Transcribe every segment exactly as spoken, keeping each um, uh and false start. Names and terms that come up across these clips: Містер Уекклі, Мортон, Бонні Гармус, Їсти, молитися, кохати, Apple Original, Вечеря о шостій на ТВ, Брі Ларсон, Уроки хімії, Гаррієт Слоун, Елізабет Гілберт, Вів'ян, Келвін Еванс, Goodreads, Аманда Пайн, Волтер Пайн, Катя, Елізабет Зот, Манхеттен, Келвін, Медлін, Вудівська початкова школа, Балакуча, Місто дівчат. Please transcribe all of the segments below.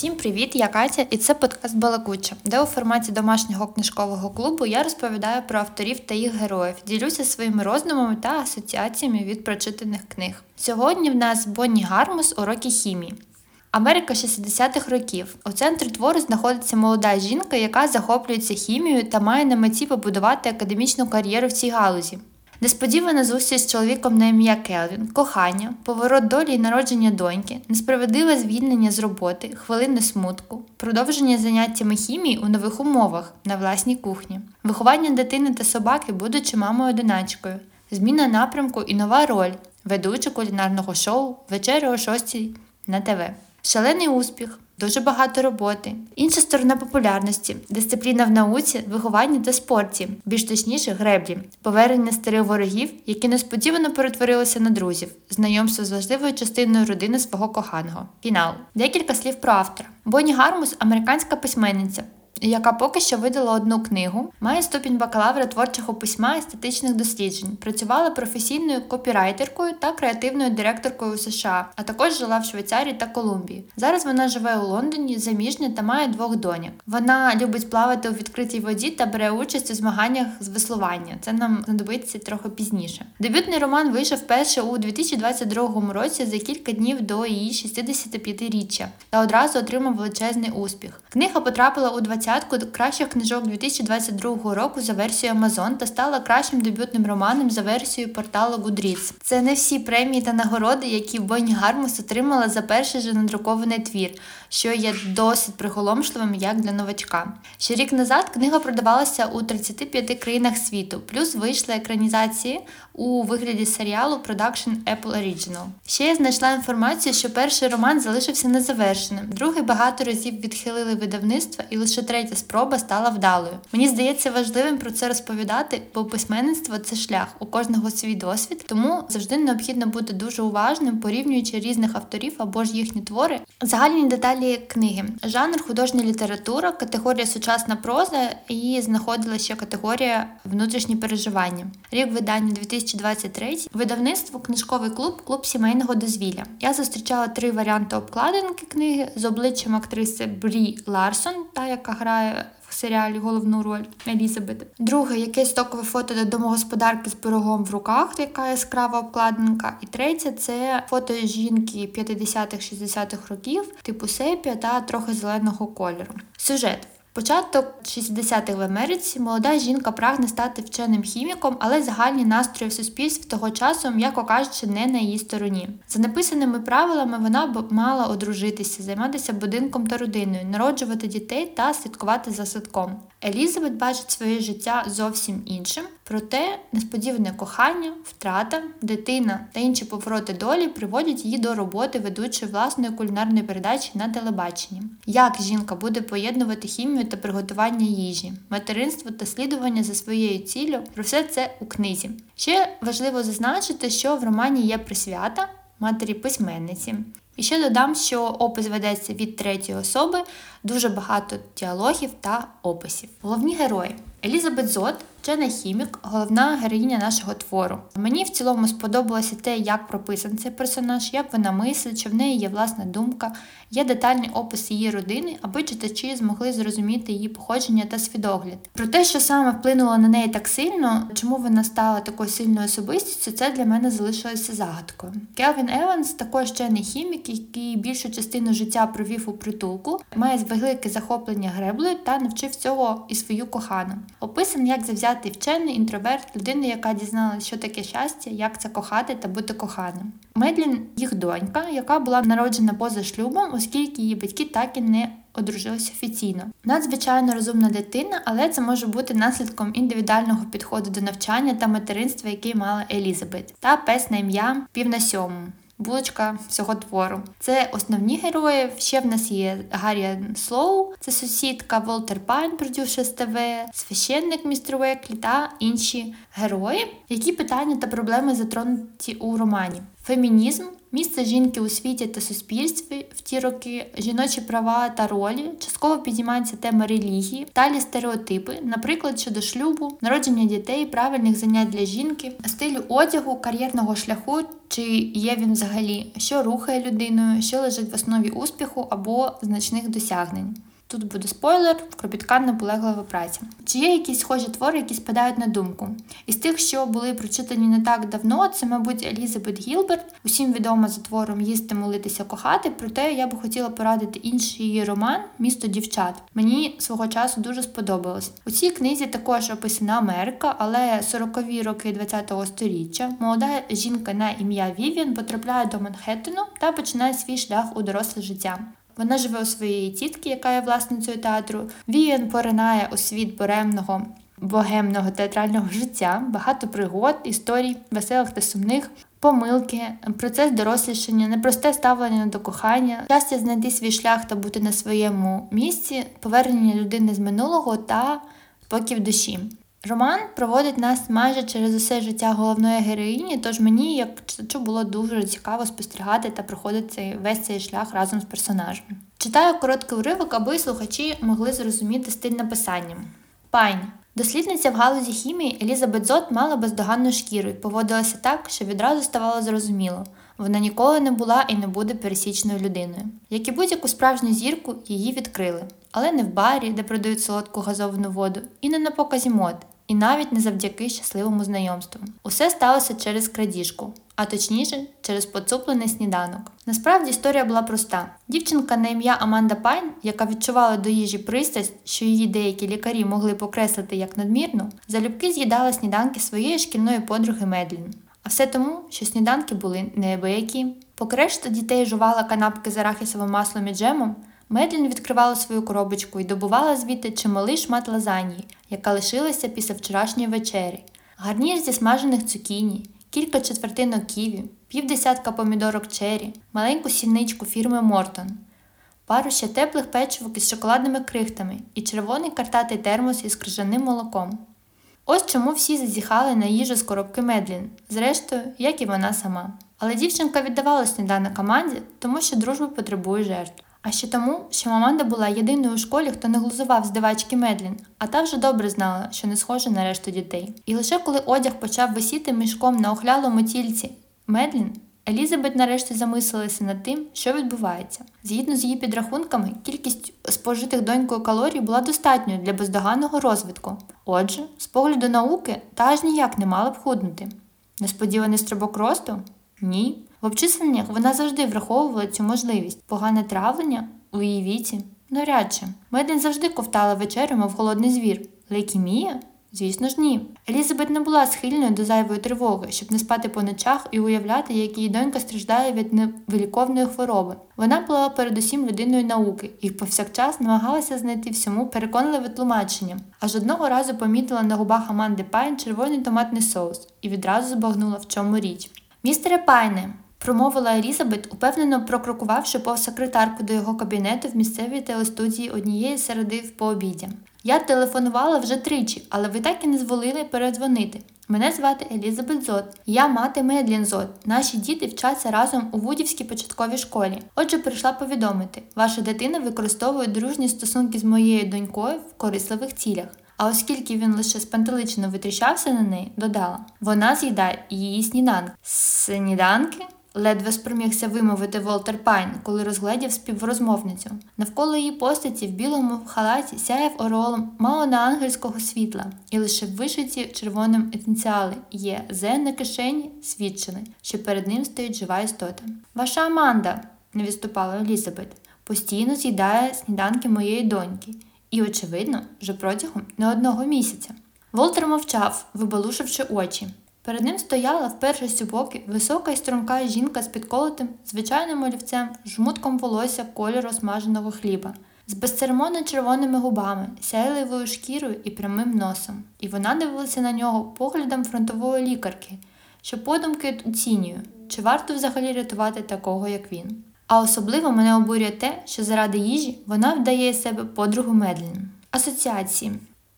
Всім привіт, я Катя, і це подкаст «Балакуча», де у форматі домашнього книжкового клубу я розповідаю про авторів та їх героїв, ділюся своїми роздумами та асоціаціями від прочитаних книг. Сьогодні в нас Бонні Гармус «Уроки хімії». Америка шістдесятих років. У центрі твору знаходиться молода жінка, яка захоплюється хімією та має на меті побудувати академічну кар'єру в цій галузі. Несподівана зустріч з чоловіком на ім'я Келвін, кохання, поворот долі і народження доньки, несправедливе звільнення з роботи, хвилини смутку, продовження заняттями хімії у нових умовах на власній кухні, виховання дитини та собаки, будучи мамою-одиначкою, зміна напрямку і нова роль – ведуча кулінарного шоу «Вечеря о шостій на ТВ». Шалений успіх, дуже багато роботи, інша сторона популярності, дисципліна в науці, вихованні та спорті, більш точніше греблі, повернення старих ворогів, які несподівано перетворилися на друзів, знайомство з важливою частиною родини свого коханого. Фінал. Декілька слів про автора. Бонні Гармус – американська письменниця, яка поки що видала одну книгу, має ступінь бакалавра творчого письма і статичних досліджень, працювала професійною копірайтеркою та креативною директоркою у США, а також жила в Швейцарії та Колумбії. Зараз вона живе у Лондоні, заміжня та має двох доньок. Вона любить плавати у відкритій воді та бере участь у змаганнях з веслування. Це нам знадобиться трохи пізніше. Дебютний роман вийшов вперше у дві тисячі двадцять другому році за кілька днів до її шістдесятип'ятиріччя та одразу отримав величезний успіх. Книга потрапила у двадцятку кращих книжок дві тисячі двадцять другого року за версією Amazon та стала кращим дебютним романом за версією порталу Goodreads. Це не всі премії та нагороди, які Бонні Гармус отримала за перший же надрукований твір, що є досить приголомшливим як для новачка. Ще рік назад книга продавалася у тридцяти п'яти країнах світу, плюс вийшли екранізації у вигляді серіалу Production Apple Original. Ще я знайшла інформацію, що перший роман залишився незавершеним, другий багато разів відхилили видавництва і лише третя спроба стала вдалою. Мені здається важливим про це розповідати, бо письменництво – це шлях, у кожного свій досвід, тому завжди необхідно бути дуже уважним, порівнюючи різних авторів або ж їхні твори. Загальні деталі книги. Жанр – художня література, категорія сучасна проза і знаходила ще категорія внутрішні переживання. Рік видання дві тисячі двадцять третій, видавництво, книжковий клуб, клуб сімейного дозвілля. Я зустрічала три варіанти обкладинки книги з обличчям актриси Брі Ларсон, та яка грає в серіалі головну роль Елізабет. Друге, якесь стокове фото до домогосподарки з пирогом в руках, яка яскрава обкладинка. І третє, це фото жінки п'ятдесятих-шістдесятих років, типу сепія та трохи зеленого кольору. Сюжет. Початок шістдесятих в Америці, молода жінка прагне стати вченим-хіміком, але загальні настрої в суспільстві того часу, м'яко кажучи, не на її стороні. За написаними правилами вона б мала одружитися, займатися будинком та родиною, народжувати дітей та слідкувати за садком. Елізабет бачить своє життя зовсім іншим, проте несподіване кохання, втрата, дитина та інші повороти долі приводять її до роботи ведучої власної кулінарної передачі на телебаченні. Як жінка буде поєднувати хімію та приготування їжі, материнство та слідування за своєю ціллю – про все це у книзі. Ще важливо зазначити, що в романі є присвята матері письменниці. І ще додам, що опис ведеться від третьої особи, дуже багато діалогів та описів. Головні герої. Елізабет Зот, вчена хімік, головна героїня нашого твору. Мені в цілому сподобалося те, як прописан цей персонаж, як вона мислить, що в неї є власна думка, є детальний опис її родини, аби читачі змогли зрозуміти її походження та свідогляд. Про те, що саме вплинуло на неї так сильно, чому вона стала такою сильною особистістю, це для мене залишилося загадкою. Келвін Еванс, також вчений хімік, який більшу частину життя провів у притулку, має велике захоплення греблею та навчив цього і свою кохану. Описаний як завзятий вчений, інтроверт, людина, яка дізналася, що таке щастя, як це кохати та бути коханим. Медлін – їх донька, яка була народжена поза шлюбом, оскільки її батьки так і не одружилися офіційно. Надзвичайно розумна дитина, але це може бути наслідком індивідуального підходу до навчання та материнства, який мала Елізабет. Та пес на ім'я пів на сьому. Булочка всього твору. Це основні герої. Ще в нас є Гаррієт Слоун, це сусідка Волтер Пайн, продюсер з ТВ, священник Містер Уекклі та інші герої. Які питання та проблеми затронуті у романі? Фемінізм, місце жінки у світі та суспільстві в ті роки, жіночі права та ролі, частково підіймається тема релігії, далі стереотипи, наприклад, щодо шлюбу, народження дітей, правильних занять для жінки, стилю одягу, кар'єрного шляху, чи є він взагалі, що рухає людиною, що лежить в основі успіху або значних досягнень. Тут буде спойлер, кропітка наполеглива праця. Чи є якісь схожі твори, які спадають на думку? Із тих, що були прочитані не так давно, це, мабуть, Елізабет Гілберт, усім відома за твором «Їсти, молитися, кохати», проте я би хотіла порадити інший її роман «Місто дівчат». Мені свого часу дуже сподобалось. У цій книзі також описана Америка, але сорокові роки ХХ століття. Молода жінка на ім'я Вів'ян потрапляє до Манхеттену та починає свій шлях у доросле життя. Вона живе у своєї тітки, яка є власницею театру. Вів'ян поринає у світ буремного, богемного театрального життя, багато пригод, історій, веселих та сумних, помилки, процес дорослішання, непросте ставлення до кохання, щастя знайти свій шлях та бути на своєму місці, повернення людини з минулого та спокій душі. Роман проводить нас майже через усе життя головної героїні, тож мені, як читачу, було дуже цікаво спостерігати та проходити весь цей шлях разом з персонажем. Читаю короткий уривок, аби слухачі могли зрозуміти стиль написання. Пайн. Дослідниця в галузі хімії Елізабет Зот мала бездоганну шкіру і поводилася так, що відразу ставало зрозуміло – вона ніколи не була і не буде пересічною людиною. Як і будь-яку справжню зірку, її відкрили. Але не в барі, де продають солодку газовану воду, і не на показі мод, і навіть не завдяки щасливому знайомству. Усе сталося через крадіжку, а точніше, через поцуплений сніданок. Насправді історія була проста. Дівчинка на ім'я Аманда Пайн, яка відчувала до їжі пристрасть, що її деякі лікарі могли покреслити як надмірну, залюбки з'їдала сніданки своєї шкільної подруги Медлін. А все тому, що сніданки були неабиякі. Поки решта дітей жувала канапки з арахісовим маслом і джемом, Медлін відкривала свою коробочку і добувала звідти чималий шмат лазаньї, яка лишилася після вчорашньої вечері, гарнір зі смажених цукіні, кілька четвертинок ківі, півдесятка помідорок черрі, маленьку сільничку фірми Мортон, пару ще теплих печивок із шоколадними крихтами і червоний картатий термос із крижаним молоком. Ось чому всі зазіхали на їжу з коробки Медлін, зрештою, як і вона сама. Але дівчинка віддавала сніданок Аманді, тому що дружба потребує жертв. А ще тому, що Аманда була єдиною у школі, хто не глузував з дивачки Медлін, а та вже добре знала, що не схожа на решту дітей. І лише коли одяг почав висіти мішком на охлялому тільці Медлін, Елізабет нарешті замислилася над тим, що відбувається. Згідно з її підрахунками, кількість спожитих донькою калорій була достатньою для бездоганного розвитку. Отже, з погляду науки, та аж ніяк не мала б худнути. Несподіваний стрибок росту? Ні. В обчисленнях вона завжди враховувала цю можливість. Погане травлення? У її віці? Навряд чи. Медлін завжди ковтала вечерю, мов голодний звір. Лейкемія? Звісно ж, ні. Елізабет не була схильною до зайвої тривоги, щоб не спати по ночах і уявляти, як її донька страждає від невиліковної хвороби. Вона була передусім людиною науки і повсякчас намагалася знайти всьому переконливе тлумачення. Аж одного разу помітила на губах Аманди Пайн червоний томатний соус і відразу збагнула, в чому річ. «Містере Пайне!» – промовила Елізабет, упевнено прокрокувавши повз секретарку до його кабінету в місцевій телестудії однієї середи в пообіддя. Я телефонувала вже тричі, але ви так і не зволили передзвонити. Мене звати Елізабет Зот. Я мати Медлін Зот. Наші діти вчаться разом у Вудівській початковій школі. Отже, прийшла повідомити, ваша дитина використовує дружні стосунки з моєю донькою в корисливих цілях. А оскільки він лише спантеличено витріщався на неї, додала. Вона з'їдає її сніданки. Сніданки? Ледве спромігся вимовити Волтер Пайн, коли розгледів співрозмовницю. Навколо її постаті в білому халаті сяяв ореолом мало на ангельського світла, і лише вишиті червоним ініціали є «З» на кишені свідчили, що перед ним стоїть жива істота. «Ваша Аманда», – не відступала Елізабет, – «постійно з'їдає сніданки моєї доньки. І, очевидно, вже протягом не одного місяця». Волтер мовчав, вибалушивши очі. Перед ним стояла вперше сюбоки висока і струнка жінка з підколотим, звичайним олівцем, жмутком волосся кольору смаженого хліба, з безцеремонно червоними губами, сяйливою шкірою і прямим носом. І вона дивилася на нього поглядом фронтової лікарки, що подумки оцінює, чи варто взагалі рятувати такого, як він. А особливо мене обурює те, що заради їжі вона вдає із себе подругу Медлін. Асоціації.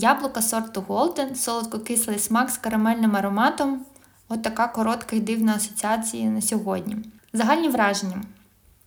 Яблука сорту Голден, солодко-кислий смак з карамельним ароматом, От така коротка і дивна асоціація на сьогодні. Загальні враження.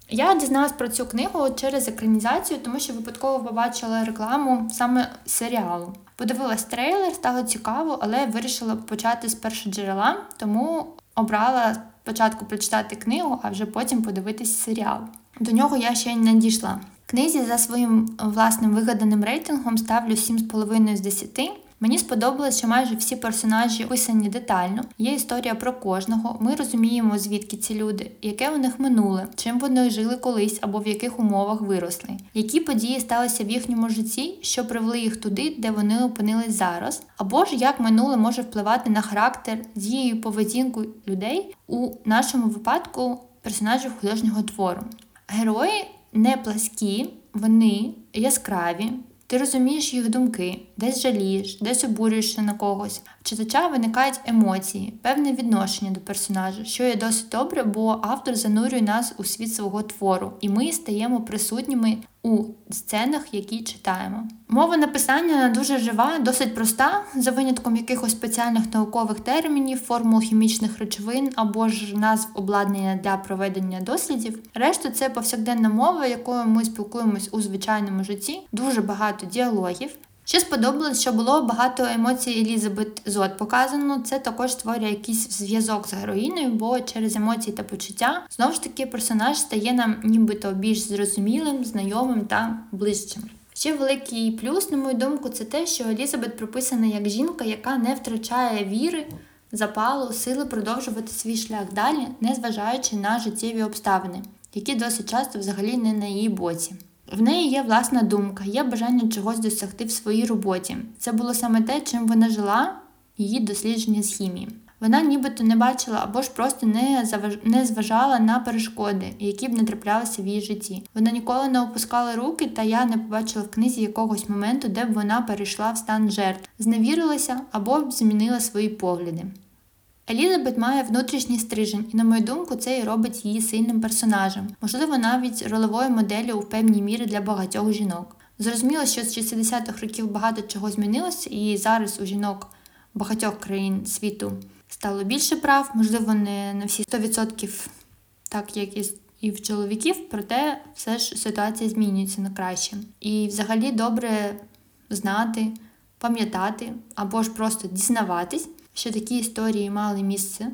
Я дізналась про цю книгу через екранізацію, тому що випадково побачила рекламу саме серіалу. Подивилась трейлер, стало цікаво, але вирішила почати з першоджерела, тому обрала спочатку прочитати книгу, а вже потім подивитись серіал. До нього я ще не дійшла. Книзі за своїм власним вигаданим рейтингом ставлю сім з половиною з десяти. Мені сподобалось, що майже всі персонажі описані детально, є історія про кожного, ми розуміємо, звідки ці люди, яке у них минуле, чим вони жили колись або в яких умовах виросли, які події сталися в їхньому житті, що привели їх туди, де вони опинились зараз, або ж як минуле може впливати на характер, дію і поведінку людей, у нашому випадку персонажів художнього твору. Герої не пласкі, вони яскраві. Ти розумієш їх думки, десь жалієш, десь обурюєшся на когось. В читача виникають емоції, певне відношення до персонажа, що є досить добре, бо автор занурює нас у світ свого твору, і ми стаємо присутніми у сценах, які читаємо. Мова написання дуже жива, досить проста, за винятком якихось спеціальних наукових термінів, формул хімічних речовин або ж назв обладнання для проведення дослідів. Решта – це повсякденна мова, якою ми спілкуємось у звичайному житті, дуже багато діалогів. Ще сподобалось, що було багато емоцій Елізабет Зот показано, це також створює якийсь зв'язок з героїною, бо через емоції та почуття, знову ж таки, персонаж стає нам нібито більш зрозумілим, знайомим та ближчим. Ще великий плюс, на мою думку, це те, що Елізабет прописана як жінка, яка не втрачає віри, запалу, сили продовжувати свій шлях далі, незважаючи на життєві обставини, які досить часто взагалі не на її боці. В неї є власна думка, є бажання чогось досягти в своїй роботі. Це було саме те, чим вона жила, її дослідження з хімії. Вона нібито не бачила або ж просто не, заваж... не зважала на перешкоди, які б не траплялися в її житті. Вона ніколи не опускала руки, та я не побачила в книзі якогось моменту, де б вона перейшла в стан жертв, зневірилася або б змінила свої погляди. Елізабет має внутрішній стрижень, і, на мою думку, це і робить її сильним персонажем, можливо, навіть рольовою моделлю у певній мірі для багатьох жінок. Зрозуміло, що з шістдесятих років багато чого змінилося, і зараз у жінок багатьох країн світу стало більше прав, можливо, не на всі сто відсотків, так як і в чоловіків, проте все ж ситуація змінюється на краще. І взагалі добре знати, пам'ятати або ж просто дізнаватись, що такі історії мали місце,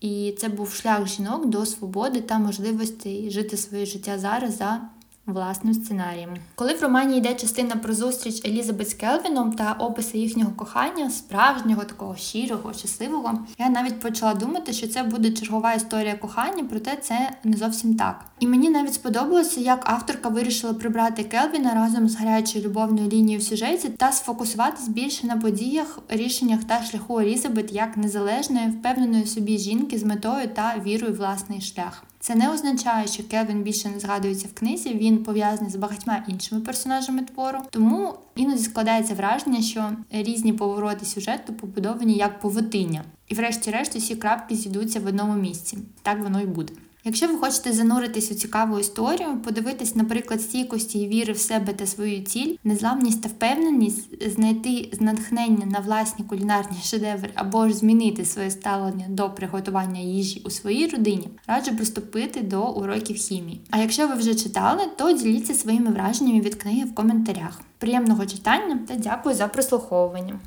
і це був шлях жінок до свободи та можливостей жити своє життя зараз за власним сценарієм. Коли в романі йде частина про зустріч Елізабет з Келвіном та описи їхнього кохання, справжнього, такого щирого, щасливого, я навіть почала думати, що це буде чергова історія кохання, проте це не зовсім так. І мені навіть сподобалося, як авторка вирішила прибрати Келвіна разом з гарячою любовною лінією в сюжеті та сфокусуватись більше на подіях, рішеннях та шляху Елізабет як незалежної, впевненої собі жінки з метою та вірою в власний шлях. Це не означає, що Келвін більше не згадується в книзі, він пов'язаний з багатьма іншими персонажами твору, тому іноді складається враження, що різні повороти сюжету побудовані як повутиння. І врешті-решт усі крапки зійдуться в одному місці. Так воно і буде. Якщо ви хочете зануритись у цікаву історію, подивитись, наприклад, стійкості і віри в себе та свою ціль, незламність та впевненість, знайти натхнення на власні кулінарні шедеври або ж змінити своє ставлення до приготування їжі у своїй родині, раджу приступити до уроків хімії. А якщо ви вже читали, то діліться своїми враженнями від книги в коментарях. Приємного читання та дякую за прослуховування.